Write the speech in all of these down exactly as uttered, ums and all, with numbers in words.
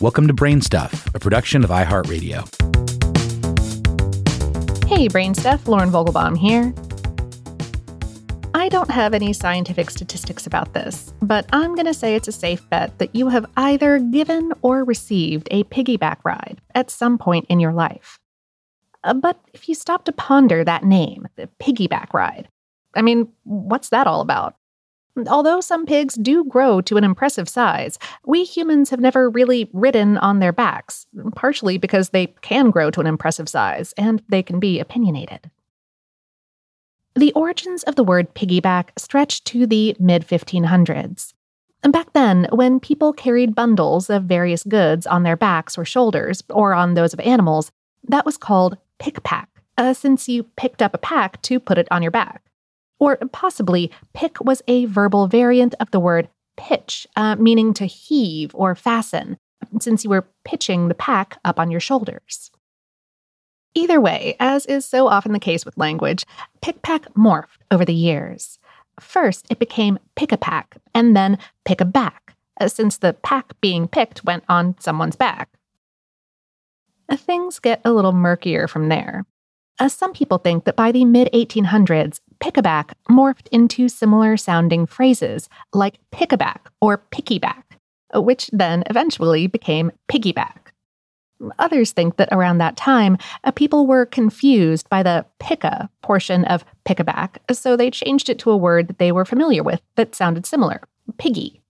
Welcome to BrainStuff, a production of iHeartRadio. Hey, BrainStuff, Lauren Vogelbaum here. I don't have any scientific statistics about this, but I'm going to say it's a safe bet that you have either given or received a piggyback ride at some point in your life. Uh, but if you stop to ponder that name, the piggyback ride, I mean, what's that all about? Although some pigs do grow to an impressive size, we humans have never really ridden on their backs, partially because they can grow to an impressive size and they can be opinionated. The origins of the word piggyback stretch to the mid fifteen hundreds. Back then, when people carried bundles of various goods on their backs or shoulders, or on those of animals, that was called pick-pack, uh, since you picked up a pack to put it on your back. Or possibly, pick was a verbal variant of the word pitch, uh, meaning to heave or fasten, since you were pitching the pack up on your shoulders. Either way, as is so often the case with language, pick-pack morphed over the years. First, it became pick-a-pack, and then pick-a-back, since the pack being picked went on someone's back. Things get a little murkier from there. As some people think that by the mid eighteen hundreds, pick-a-back morphed into similar-sounding phrases like pick-a-back or piggyback, which then eventually became piggyback. Others think that around that time, uh, people were confused by the pick-a portion of pick-a-back, so they changed it to a word that they were familiar with that sounded similar, piggy.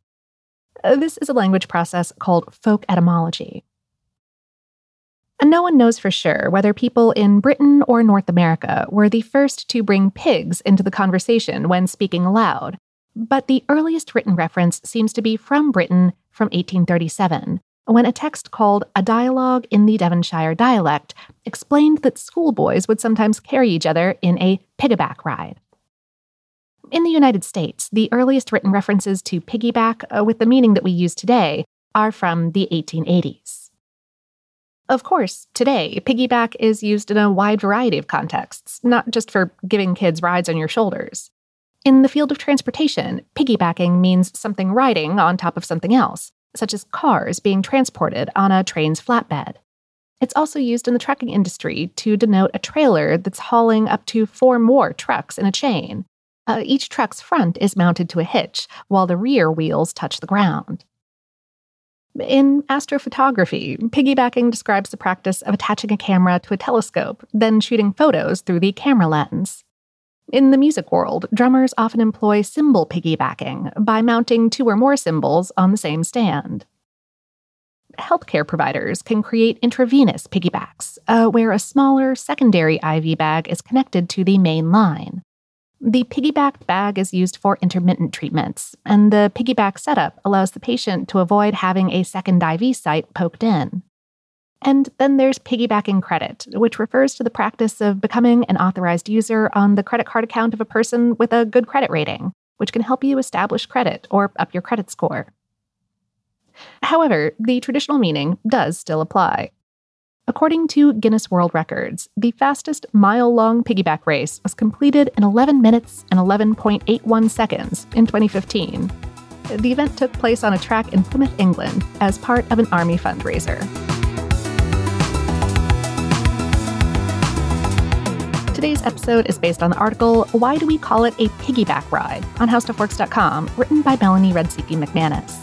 Uh, this is a language process called folk etymology. And no one knows for sure whether people in Britain or North America were the first to bring pigs into the conversation when speaking aloud, but the earliest written reference seems to be from Britain from eighteen thirty-seven, when a text called A Dialogue in the Devonshire Dialect explained that schoolboys would sometimes carry each other in a piggyback ride. In the United States, the earliest written references to piggyback uh, with the meaning that we use today are from the eighteen eighties. Of course, today, piggyback is used in a wide variety of contexts, not just for giving kids rides on your shoulders. In the field of transportation, piggybacking means something riding on top of something else, such as cars being transported on a train's flatbed. It's also used in the trucking industry to denote a trailer that's hauling up to four more trucks in a chain. Uh, each truck's front is mounted to a hitch, while the rear wheels touch the ground. In astrophotography, piggybacking describes the practice of attaching a camera to a telescope, then shooting photos through the camera lens. In the music world, drummers often employ cymbal piggybacking by mounting two or more cymbals on the same stand. Healthcare providers can create intravenous piggybacks, uh, where a smaller secondary I V bag is connected to the main line. The piggybacked bag is used for intermittent treatments, and the piggyback setup allows the patient to avoid having a second I V site poked in. And then there's piggybacking credit, which refers to the practice of becoming an authorized user on the credit card account of a person with a good credit rating, which can help you establish credit or up your credit score. However, the traditional meaning does still apply. According to Guinness World Records, the fastest mile-long piggyback race was completed in eleven minutes and eleven point eight one seconds in twenty fifteen. The event took place on a track in Plymouth, England, as part of an army fundraiser. Today's episode is based on the article, Why Do We Call It a Piggyback Ride? On How Stuff Works dot com, written by Melanie Redseeky McManus.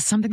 Something